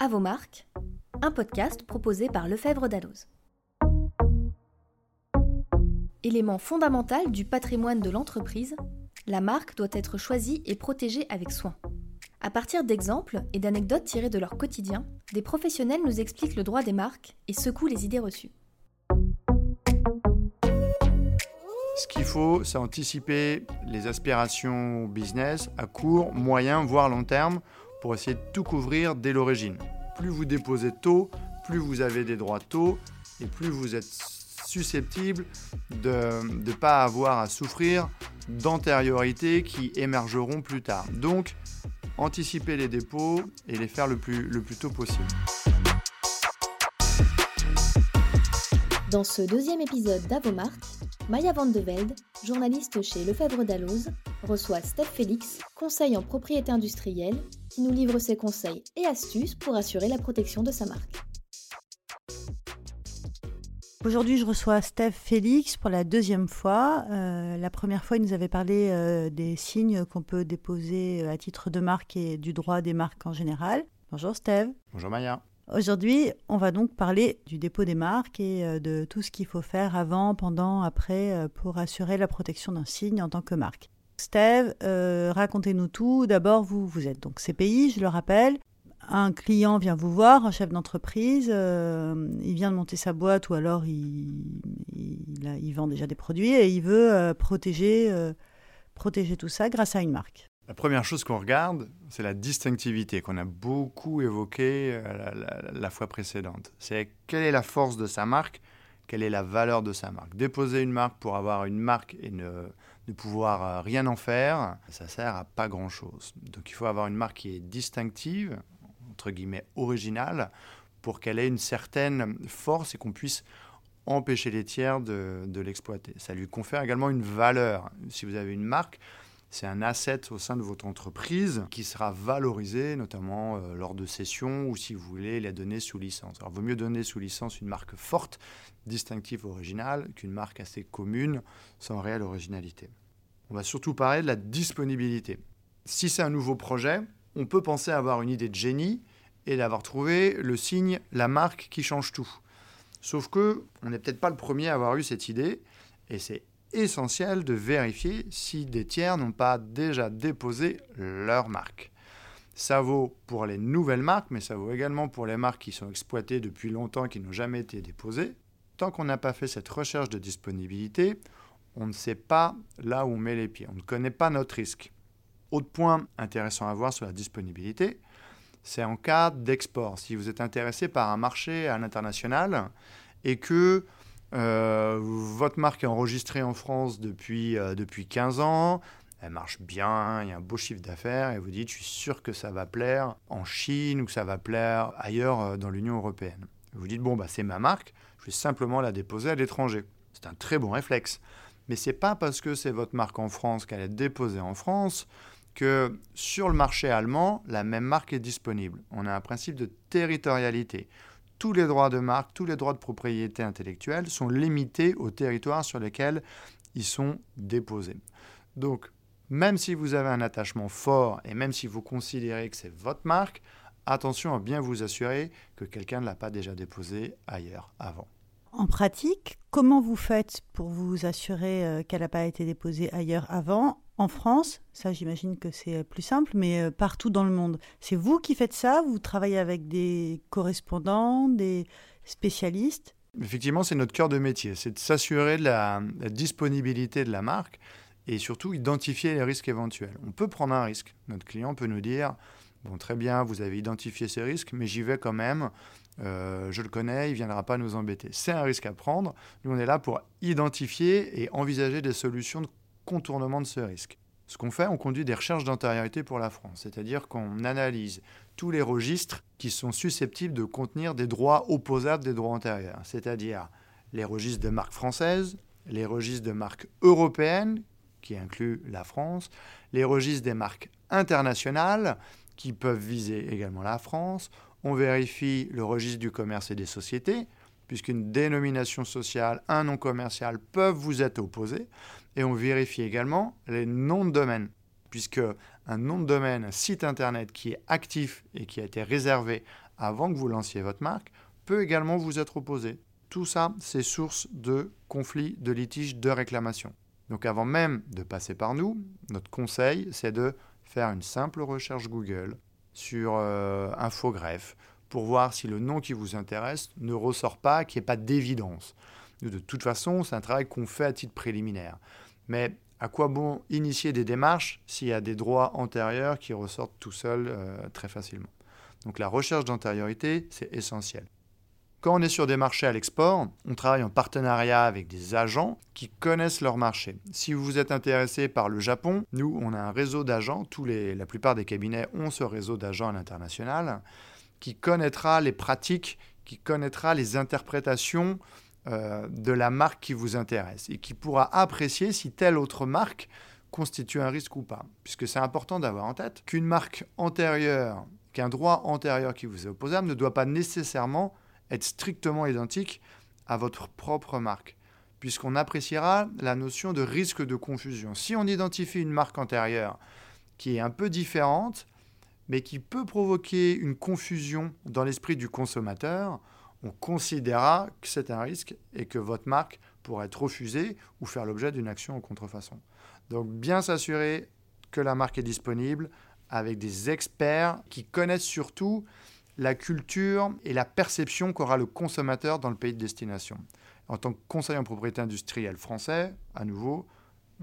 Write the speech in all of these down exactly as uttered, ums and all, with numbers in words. À vos marques, un podcast proposé par Lefebvre Dalloz. Élément fondamental du patrimoine de l'entreprise, la marque doit être choisie et protégée avec soin. À partir d'exemples et d'anecdotes tirées de leur quotidien, des professionnels nous expliquent le droit des marques et secouent les idées reçues. Ce qu'il faut, c'est anticiper les aspirations business à court, moyen, voire long terme pour essayer de tout couvrir dès l'origine. Plus vous déposez tôt, plus vous avez des droits tôt et plus vous êtes susceptible de ne pas avoir à souffrir d'antériorités qui émergeront plus tard. Donc, anticiper les dépôts et les faire le plus, le plus tôt possible. Dans ce deuxième épisode d'À vos marques, Maya Van de Velde, journaliste chez Lefebvre Dalloz, reçoit Steph Félix, conseil en propriété industrielle, qui nous livre ses conseils et astuces pour assurer la protection de sa marque. Aujourd'hui, je reçois Steph Félix pour la deuxième fois. Euh, la première fois, il nous avait parlé euh, des signes qu'on peut déposer à titre de marque et du droit des marques en général. Bonjour Steph. Bonjour Maya. Aujourd'hui, on va donc parler du dépôt des marques et euh, de tout ce qu'il faut faire avant, pendant, après euh, pour assurer la protection d'un signe en tant que marque. Steph, euh, racontez-nous tout. D'abord, vous, vous êtes donc C P I, je le rappelle. Un client vient vous voir, un chef d'entreprise, euh, il vient de monter sa boîte ou alors il, il, il vend déjà des produits et il veut euh, protéger, euh, protéger tout ça grâce à une marque. La première chose qu'on regarde, c'est la distinctivité qu'on a beaucoup évoquée la, la, la fois précédente. C'est quelle est la force de sa marque, quelle est la valeur de sa marque. Déposer une marque pour avoir une marque et ne, ne pouvoir rien en faire, ça sert à pas grand-chose. Donc il faut avoir une marque qui est distinctive, entre guillemets originale, pour qu'elle ait une certaine force et qu'on puisse empêcher les tiers de, de l'exploiter. Ça lui confère également une valeur. Si vous avez une marque, c'est un asset au sein de votre entreprise qui sera valorisé, notamment euh, lors de cessions ou si vous voulez la donner sous licence. Alors, il vaut mieux donner sous licence une marque forte, distinctive, originale, qu'une marque assez commune, sans réelle originalité. On va surtout parler de la disponibilité. Si c'est un nouveau projet, on peut penser avoir une idée de génie et d'avoir trouvé le signe, la marque qui change tout. Sauf que on n'est peut-être pas le premier à avoir eu cette idée et c'est essentiel de vérifier si des tiers n'ont pas déjà déposé leur marque. Ça vaut pour les nouvelles marques, mais ça vaut également pour les marques qui sont exploitées depuis longtemps, qui n'ont jamais été déposées. Tant qu'on n'a pas fait cette recherche de disponibilité, on ne sait pas là où on met les pieds, on ne connaît pas notre risque. Autre point intéressant à voir sur la disponibilité, c'est en cas d'export. Si vous êtes intéressé par un marché à l'international et que euh, votre marque est enregistrée en France depuis, euh, depuis quinze ans, elle marche bien, hein, il y a un beau chiffre d'affaires et vous dites « je suis sûr que ça va plaire en Chine ou que ça va plaire ailleurs euh, dans l'Union européenne ». Vous dites « bon, bah, c'est ma marque, je vais simplement la déposer à l'étranger ». C'est un très bon réflexe. Mais ce n'est pas parce que c'est votre marque en France qu'elle est déposée en France que sur le marché allemand, la même marque est disponible. On a un principe de territorialité. Tous les droits de marque, tous les droits de propriété intellectuelle sont limités aux territoires sur lesquels ils sont déposés. Donc, même si vous avez un attachement fort et même si vous considérez que c'est votre marque, attention à bien vous assurer que quelqu'un ne l'a pas déjà déposée ailleurs avant. En pratique, comment vous faites pour vous assurer qu'elle n'a pas été déposée ailleurs avant ? En France, ça j'imagine que c'est plus simple, mais partout dans le monde. C'est vous qui faites ça ? Vous travaillez avec des correspondants, des spécialistes ? Effectivement, c'est notre cœur de métier, c'est de s'assurer de la, la disponibilité de la marque et surtout identifier les risques éventuels. On peut prendre un risque. Notre client peut nous dire, bon très bien, vous avez identifié ces risques, mais j'y vais quand même. Euh, je le connais, il ne viendra pas nous embêter. C'est un risque à prendre. Nous, on est là pour identifier et envisager des solutions de contournement de ce risque. Ce qu'on fait, on conduit des recherches d'antériorité pour la France, c'est-à-dire qu'on analyse tous les registres qui sont susceptibles de contenir des droits opposables des droits antérieurs, c'est-à-dire les registres de marques françaises, les registres de marques européennes, qui incluent la France, les registres des marques internationales, qui peuvent viser également la France. On vérifie le registre du commerce et des sociétés, puisqu'une dénomination sociale, un nom commercial peuvent vous être opposés. Et on vérifie également les noms de domaine, puisque un nom de domaine, un site internet qui est actif et qui a été réservé avant que vous lanciez votre marque, peut également vous être opposé. Tout ça, c'est source de conflits, de litiges, de réclamations. Donc avant même de passer par nous, notre conseil, c'est de faire une simple recherche Google sur euh, infogreffe pour voir si le nom qui vous intéresse ne ressort pas, qu'il n'y ait pas d'évidence. De toute façon, c'est un travail qu'on fait à titre préliminaire. Mais à quoi bon initier des démarches s'il y a des droits antérieurs qui ressortent tout seuls euh, très facilement? Donc la recherche d'antériorité, c'est essentiel. Quand on est sur des marchés à l'export, on travaille en partenariat avec des agents qui connaissent leur marché. Si vous êtes intéressé par le Japon, nous, on a un réseau d'agents, tous les, la plupart des cabinets ont ce réseau d'agents à l'international, qui connaîtra les pratiques, qui connaîtra les interprétations euh, de la marque qui vous intéresse et qui pourra apprécier si telle autre marque constitue un risque ou pas. Puisque c'est important d'avoir en tête qu'une marque antérieure, qu'un droit antérieur qui vous est opposable ne doit pas nécessairement être strictement identique à votre propre marque, puisqu'on appréciera la notion de risque de confusion. Si on identifie une marque antérieure qui est un peu différente, mais qui peut provoquer une confusion dans l'esprit du consommateur, on considérera que c'est un risque et que votre marque pourrait être refusée ou faire l'objet d'une action en contrefaçon. Donc bien s'assurer que la marque est disponible avec des experts qui connaissent surtout la culture et la perception qu'aura le consommateur dans le pays de destination. En tant que conseiller en propriété industrielle français, à nouveau,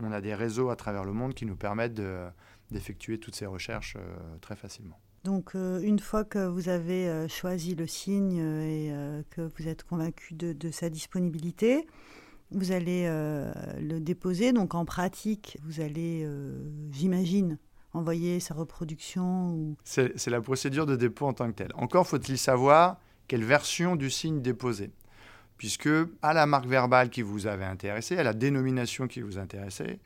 on a des réseaux à travers le monde qui nous permettent de, d'effectuer toutes ces recherches euh, très facilement. Donc, euh, une fois que vous avez euh, choisi le signe et euh, que vous êtes convaincu de, de sa disponibilité, vous allez euh, le déposer. Donc, en pratique, vous allez, euh, j'imagine, envoyer sa reproduction ou... c'est, c'est la procédure de dépôt en tant que telle. Encore faut-il savoir quelle version du signe déposé, puisque à la marque verbale qui vous avait intéressé, à la dénomination qui vous intéressait,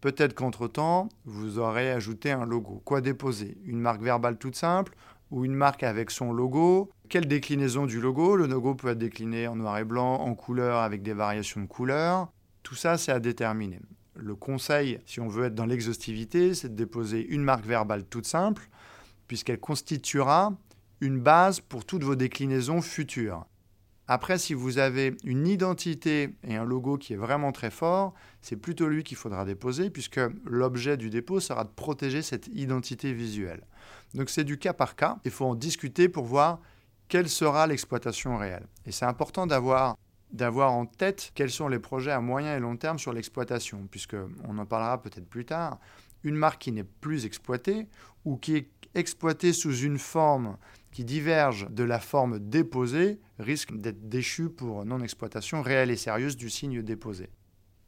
peut-être qu'entre-temps, vous aurez ajouté un logo. Quoi déposer? Une marque verbale toute simple ou une marque avec son logo? Quelle déclinaison du logo? Le logo peut être décliné en noir et blanc, en couleur, avec des variations de couleurs. Tout ça, c'est à déterminer. Le conseil, si on veut être dans l'exhaustivité, c'est de déposer une marque verbale toute simple, puisqu'elle constituera une base pour toutes vos déclinaisons futures. Après, si vous avez une identité et un logo qui est vraiment très fort, c'est plutôt lui qu'il faudra déposer, puisque l'objet du dépôt sera de protéger cette identité visuelle. Donc c'est du cas par cas, il faut en discuter pour voir quelle sera l'exploitation réelle. Et c'est important d'avoir... d'avoir en tête quels sont les projets à moyen et long terme sur l'exploitation, puisqu'on en parlera peut-être plus tard. Une marque qui n'est plus exploitée ou qui est exploitée sous une forme qui diverge de la forme déposée risque d'être déchue pour non-exploitation réelle et sérieuse du signe déposé.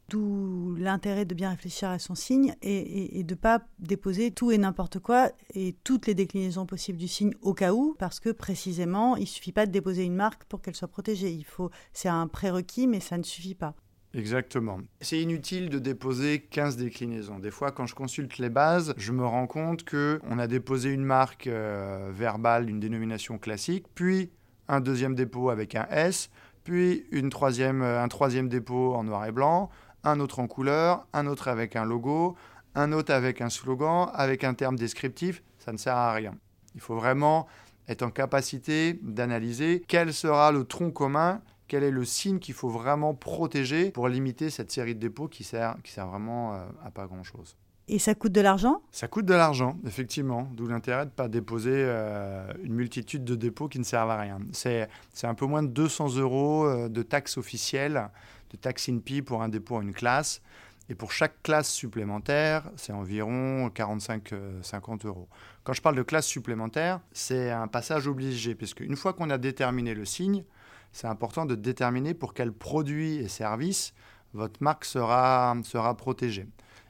D'où l'intérêt de bien réfléchir à son signe et, et, et de ne pas déposer tout et n'importe quoi et toutes les déclinaisons possibles du signe au cas où, parce que précisément, il ne suffit pas de déposer une marque pour qu'elle soit protégée. Il faut, c'est un prérequis, mais ça ne suffit pas. Exactement. C'est inutile de déposer quinze déclinaisons. Des fois, quand je consulte les bases, je me rends compte qu'on a déposé une marque euh, verbale, une dénomination classique, puis un deuxième dépôt avec un S, puis une troisième, euh, un troisième dépôt en noir et blanc, un autre en couleur, un autre avec un logo, un autre avec un slogan, avec un terme descriptif, ça ne sert à rien. Il faut vraiment être en capacité d'analyser quel sera le tronc commun, quel est le signe qu'il faut vraiment protéger pour limiter cette série de dépôts qui sert, qui sert vraiment à pas grand-chose. Et ça coûte de l'argent ? Ça coûte de l'argent, effectivement, d'où l'intérêt de ne pas déposer euh, une multitude de dépôts qui ne servent à rien. C'est, c'est un peu moins de deux cents euros de taxes officielles, de taxes I N P I pour un dépôt à une classe. Et pour chaque classe supplémentaire, c'est environ quarante-cinq à cinquante euros. Quand je parle de classe supplémentaire, c'est un passage obligé, puisque une fois qu'on a déterminé le signe, c'est important de déterminer pour quels produits et services votre marque sera, sera protégée.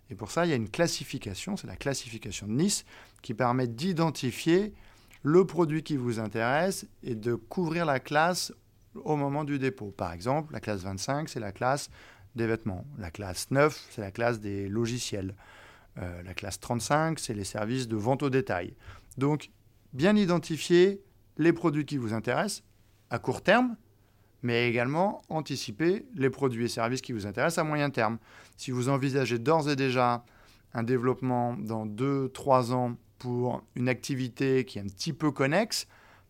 Et pour ça, il y a une classification, c'est la classification de Nice, qui permet d'identifier le produit qui vous intéresse et de couvrir la classe au moment du dépôt. Par exemple, la classe vingt-cinq, c'est la classe des vêtements. La classe neuf, c'est la classe des logiciels. Euh, la classe trente-cinq, c'est les services de vente au détail. Donc, bien identifier les produits qui vous intéressent à court terme, mais également anticiper les produits et services qui vous intéressent à moyen terme. Si vous envisagez d'ores et déjà un développement dans deux trois ans pour une activité qui est un petit peu connexe,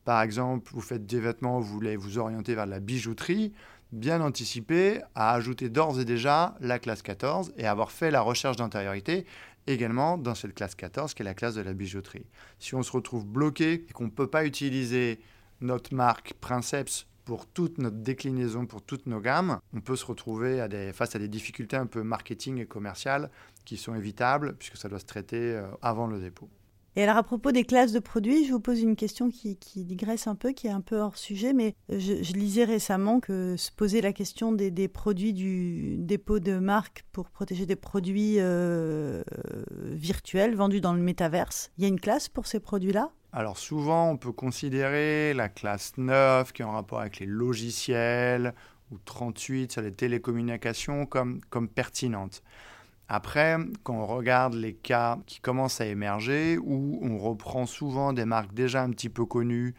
Par exemple, vous faites des vêtements, vous voulez vous orienter vers la bijouterie, bien anticiper à ajouter d'ores et déjà la classe quatorze et avoir fait la recherche d'intériorité également dans cette classe quatorze qui est la classe de la bijouterie. Si on se retrouve bloqué et qu'on ne peut pas utiliser notre marque Princeps pour toute notre déclinaison, pour toutes nos gammes, on peut se retrouver à des, face à des difficultés un peu marketing et commerciales qui sont évitables puisque ça doit se traiter avant le dépôt. Et alors à propos des classes de produits, je vous pose une question qui, qui digresse un peu, qui est un peu hors sujet, mais je, je lisais récemment que se poser la question des, des produits du dépôt de marque pour protéger des produits euh, virtuels vendus dans le métaverse. Il y a une classe pour ces produits-là ? Alors souvent, on peut considérer la classe neuf qui est en rapport avec les logiciels ou trente-huit sur les télécommunications comme, comme pertinente. Après, quand on regarde les cas qui commencent à émerger, où on reprend souvent des marques déjà un petit peu connues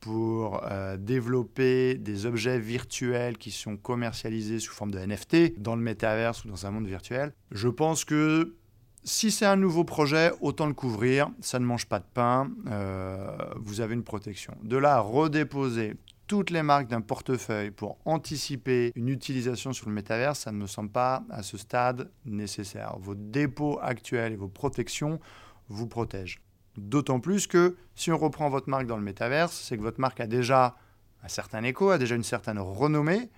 pour euh, développer des objets virtuels qui sont commercialisés sous forme de N F T dans le métaverse ou dans un monde virtuel, je pense que si c'est un nouveau projet, autant le couvrir, ça ne mange pas de pain, euh, vous avez une protection. De là à redéposer toutes les marques d'un portefeuille pour anticiper une utilisation sur le métavers, ça ne me semble pas à ce stade nécessaire. Vos dépôts actuels et vos protections vous protègent. D'autant plus que si on reprend votre marque dans le métavers, c'est que votre marque a déjà un certain écho, a déjà une certaine renommée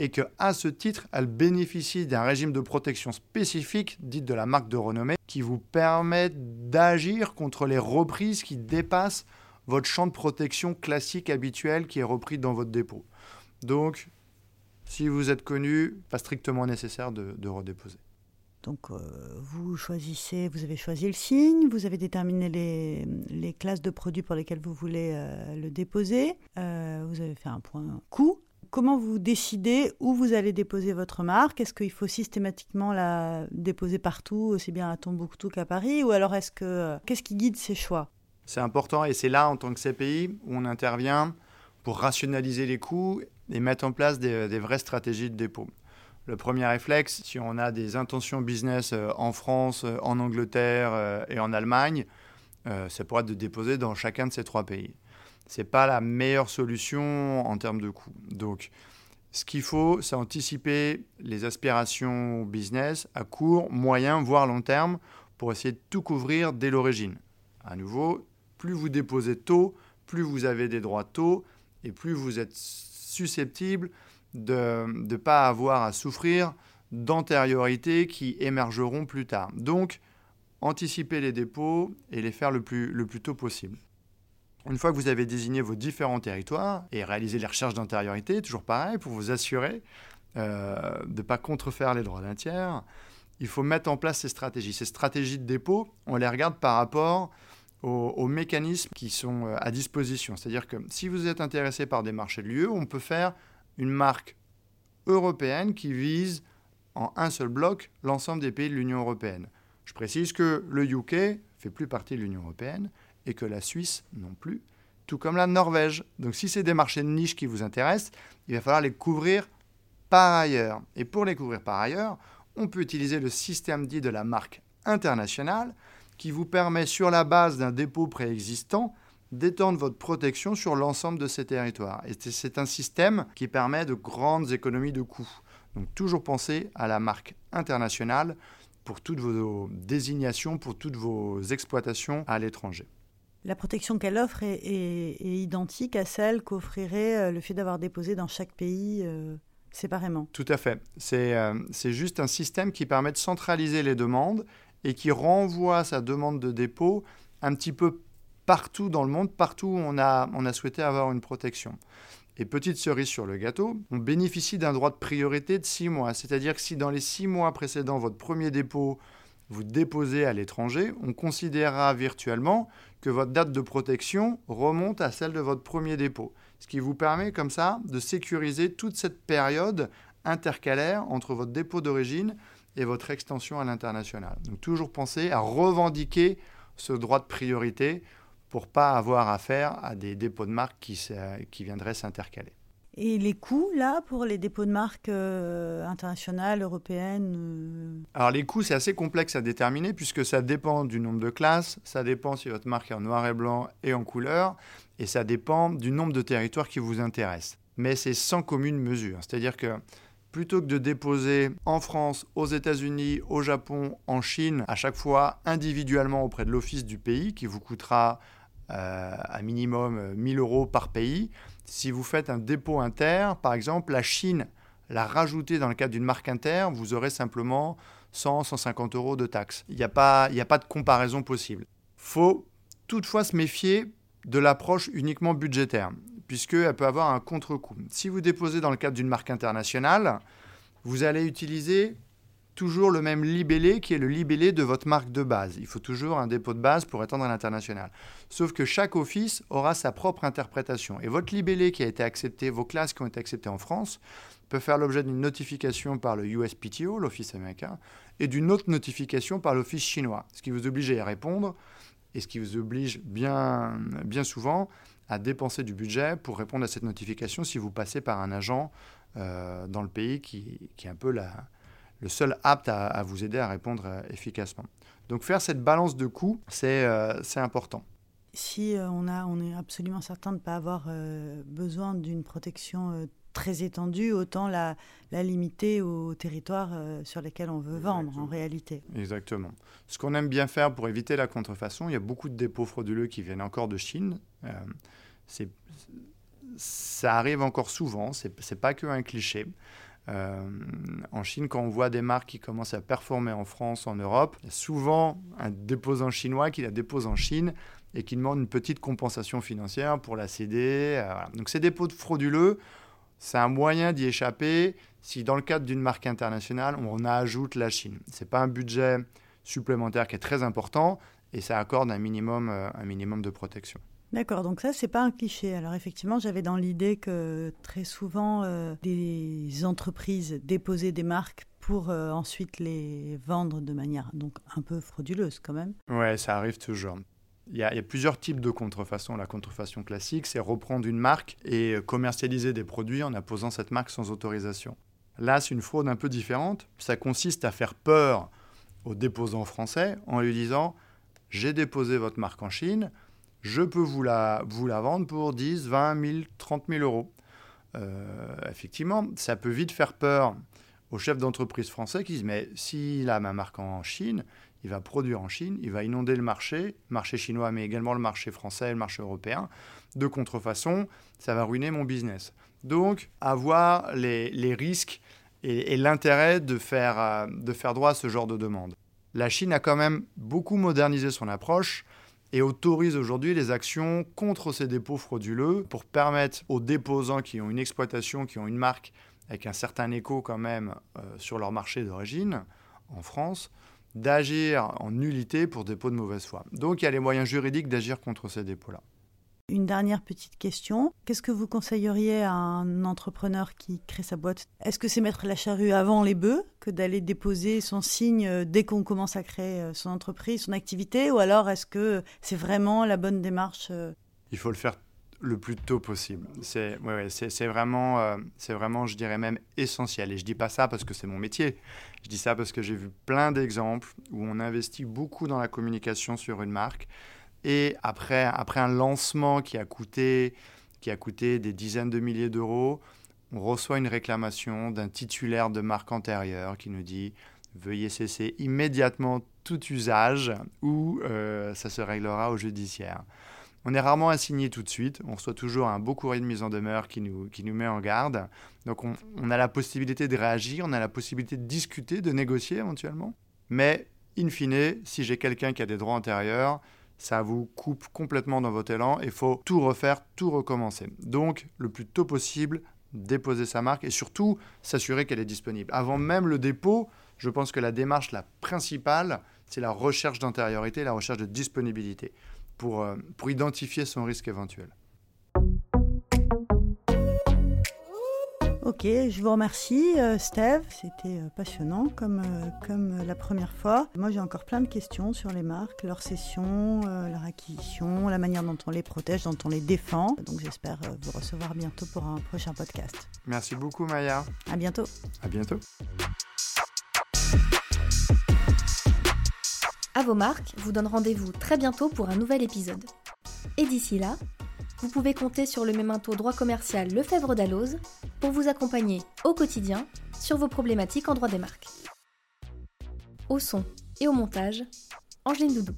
et qu'à ce titre, elle bénéficie d'un régime de protection spécifique, dite de la marque de renommée, qui vous permet d'agir contre les reprises qui dépassent votre champ de protection classique habituel qui est repris dans votre dépôt. Donc, si vous êtes connu, pas strictement nécessaire de, de redéposer. Donc, euh, vous choisissez, vous avez choisi le signe, vous avez déterminé les, les classes de produits pour lesquelles vous voulez euh, le déposer, euh, vous avez fait un point un coût. Comment vous décidez où vous allez déposer votre marque ? Est-ce qu'il faut systématiquement la déposer partout, aussi bien à Tombouctou qu'à Paris ? Ou alors, est-ce que, euh, qu'est-ce qui guide ces choix ? C'est important et c'est là, en tant que C P I, où on intervient pour rationaliser les coûts et mettre en place des, des vraies stratégies de dépôt. Le premier réflexe, si on a des intentions business en France, en Angleterre et en Allemagne, ça pourrait être de déposer dans chacun de ces trois pays. Ce n'est pas la meilleure solution en termes de coûts. Donc, ce qu'il faut, c'est anticiper les aspirations business à court, moyen, voire long terme pour essayer de tout couvrir dès l'origine. À nouveau, plus vous déposez tôt, plus vous avez des droits tôt et plus vous êtes susceptible de ne pas avoir à souffrir d'antériorités qui émergeront plus tard. Donc, anticiper les dépôts et les faire le plus, le plus tôt possible. Une fois que vous avez désigné vos différents territoires et réalisé les recherches d'antériorité, toujours pareil, pour vous assurer euh, de ne pas contrefaire les droits d'un tiers, il faut mettre en place ces stratégies. Ces stratégies de dépôt, on les regarde par rapport Aux, aux mécanismes qui sont à disposition. C'est-à-dire que si vous êtes intéressé par des marchés de l'U E, on peut faire une marque européenne qui vise en un seul bloc l'ensemble des pays de l'Union européenne. Je précise que le U K ne fait plus partie de l'Union européenne et que la Suisse non plus, tout comme la Norvège. Donc si c'est des marchés de niche qui vous intéressent, il va falloir les couvrir par ailleurs. Et pour les couvrir par ailleurs, on peut utiliser le système dit de la marque internationale qui vous permet, sur la base d'un dépôt préexistant, d'étendre votre protection sur l'ensemble de ces territoires. Et c'est un système qui permet de grandes économies de coûts. Donc toujours pensez à la marque internationale pour toutes vos désignations, pour toutes vos exploitations à l'étranger. La protection qu'elle offre est, est, est identique à celle qu'offrirait le fait d'avoir déposé dans chaque pays euh, séparément. Tout à fait. C'est, euh, c'est juste un système qui permet de centraliser les demandes et qui renvoie sa demande de dépôt un petit peu partout dans le monde, partout où on a, on a souhaité avoir une protection. Et petite cerise sur le gâteau, on bénéficie d'un droit de priorité de six mois. C'est-à-dire que si dans les six mois précédant votre premier dépôt, vous déposez à l'étranger, on considérera virtuellement que votre date de protection remonte à celle de votre premier dépôt. Ce qui vous permet comme ça de sécuriser toute cette période intercalaire entre votre dépôt d'origine et votre extension à l'international. Donc toujours penser à revendiquer ce droit de priorité pour ne pas avoir affaire à des dépôts de marque qui, qui viendraient s'intercaler. Et les coûts, là, pour les dépôts de marques euh, internationales, européennes euh... Alors, les coûts, c'est assez complexe à déterminer puisque ça dépend du nombre de classes, ça dépend si votre marque est en noir et blanc et en couleur, et ça dépend du nombre de territoires qui vous intéressent. Mais c'est sans commune mesure. C'est-à-dire que plutôt que de déposer en France, aux États-Unis, au Japon, en Chine, à chaque fois individuellement auprès de l'office du pays, qui vous coûtera euh, à minimum mille euros par pays, si vous faites un dépôt inter, par exemple, la Chine l'a rajouté dans le cadre d'une marque inter, vous aurez simplement cent, cent cinquante euros de taxes. Il n'y a pas, il n'y a pas de comparaison possible. Il faut toutefois se méfier de l'approche uniquement budgétaire, puisqu'elle peut avoir un contre-coup. Si vous déposez dans le cadre d'une marque internationale, vous allez utiliser toujours le même libellé qui est le libellé de votre marque de base. Il faut toujours un dépôt de base pour étendre à l'international. Sauf que chaque office aura sa propre interprétation. Et votre libellé qui a été accepté, vos classes qui ont été acceptées en France, peut faire l'objet d'une notification par le U S P T O, l'office américain, et d'une autre notification par l'office chinois, ce qui vous oblige à y répondre et ce qui vous oblige bien, bien souvent à dépenser du budget pour répondre à cette notification si vous passez par un agent euh, dans le pays qui, qui est un peu la... le seul apte à, à vous aider à répondre efficacement. Donc faire cette balance de coûts, c'est, euh, c'est important. Si euh, on, a, on est absolument certain de ne pas avoir euh, besoin d'une protection euh, très étendue, autant la, la limiter aux territoires euh, sur lesquels on veut Exactement. Vendre en réalité. Exactement. Ce qu'on aime bien faire pour éviter la contrefaçon, il y a beaucoup de dépôts frauduleux qui viennent encore de Chine. Euh, c'est, ça arrive encore souvent, ce n'est pas qu'un cliché. Euh, en Chine, quand on voit des marques qui commencent à performer en France, en Europe, il y a souvent un déposant chinois qui la dépose en Chine et qui demande une petite compensation financière pour la céder. Euh, voilà. Donc ces dépôts frauduleux, c'est un moyen d'y échapper si dans le cadre d'une marque internationale, on ajoute la Chine. Ce n'est pas un budget supplémentaire qui est très important et ça accorde un minimum, euh, un minimum de protection. D'accord, donc ça, c'est pas un cliché. Alors effectivement, j'avais dans l'idée que très souvent, euh, des entreprises déposaient des marques pour euh, ensuite les vendre de manière donc un peu frauduleuse quand même. Ouais, ça arrive toujours. Il y a, il y a plusieurs types de contrefaçon. La contrefaçon classique, c'est reprendre une marque et commercialiser des produits en apposant cette marque sans autorisation. Là, c'est une fraude un peu différente. Ça consiste à faire peur aux déposants français en lui disant « j'ai déposé votre marque en Chine ». Je peux vous la, vous la vendre pour dix, vingt mille, trente mille euros. Euh, effectivement, ça peut vite faire peur aux chefs d'entreprise français qui disent « mais s'il a ma marque en Chine, il va produire en Chine, il va inonder le marché, marché chinois, mais également le marché français, le marché européen, de contrefaçon, ça va ruiner mon business. » Donc, avoir les, les risques et, et l'intérêt de faire, de faire droit à ce genre de demande. La Chine a quand même beaucoup modernisé son approche et autorise aujourd'hui les actions contre ces dépôts frauduleux pour permettre aux déposants qui ont une exploitation, qui ont une marque avec un certain écho quand même euh, sur leur marché d'origine, en France, d'agir en nullité pour dépôt de mauvaise foi. Donc il y a les moyens juridiques d'agir contre ces dépôts-là. Une dernière petite question. Qu'est-ce que vous conseilleriez à un entrepreneur qui crée sa boîte ? Est-ce que c'est mettre la charrue avant les bœufs que d'aller déposer son signe dès qu'on commence à créer son entreprise, son activité ? Ou alors est-ce que c'est vraiment la bonne démarche ? Il faut le faire le plus tôt possible. C'est, ouais, ouais, c'est, c'est, vraiment, euh, c'est vraiment, je dirais même, essentiel. Et je ne dis pas ça parce que c'est mon métier. Je dis ça parce que j'ai vu plein d'exemples où on investit beaucoup dans la communication sur une marque. Et après, après un lancement qui a, coûté, qui a coûté des dizaines de milliers d'euros, on reçoit une réclamation d'un titulaire de marque antérieure qui nous dit « Veuillez cesser immédiatement tout usage ou euh, ça se réglera au judiciaire ». On est rarement assigné tout de suite. On reçoit toujours un beau courrier de mise en demeure qui nous, qui nous met en garde. Donc on, on a la possibilité de réagir, on a la possibilité de discuter, de négocier éventuellement. Mais in fine, si j'ai quelqu'un qui a des droits antérieurs, ça vous coupe complètement dans votre élan et il faut tout refaire, tout recommencer. Donc, le plus tôt possible, déposer sa marque et surtout s'assurer qu'elle est disponible. Avant même le dépôt, je pense que la démarche la principale, c'est la recherche d'antériorité, la recherche de disponibilité pour, euh, pour identifier son risque éventuel. Ok, je vous remercie euh, Steve, c'était euh, passionnant comme, euh, comme euh, la première fois. Moi j'ai encore plein de questions sur les marques, leur cession, euh, leur acquisition, la manière dont on les protège, dont on les défend. Donc j'espère euh, vous recevoir bientôt pour un prochain podcast. Merci beaucoup Maya. À bientôt. À bientôt. À vos marques, vous donne rendez-vous très bientôt pour un nouvel épisode. Et d'ici là, vous pouvez compter sur le memento droit commercial Lefebvre Dalloz pour vous accompagner au quotidien sur vos problématiques en droit des marques. Au son et au montage, Angeline Doudou.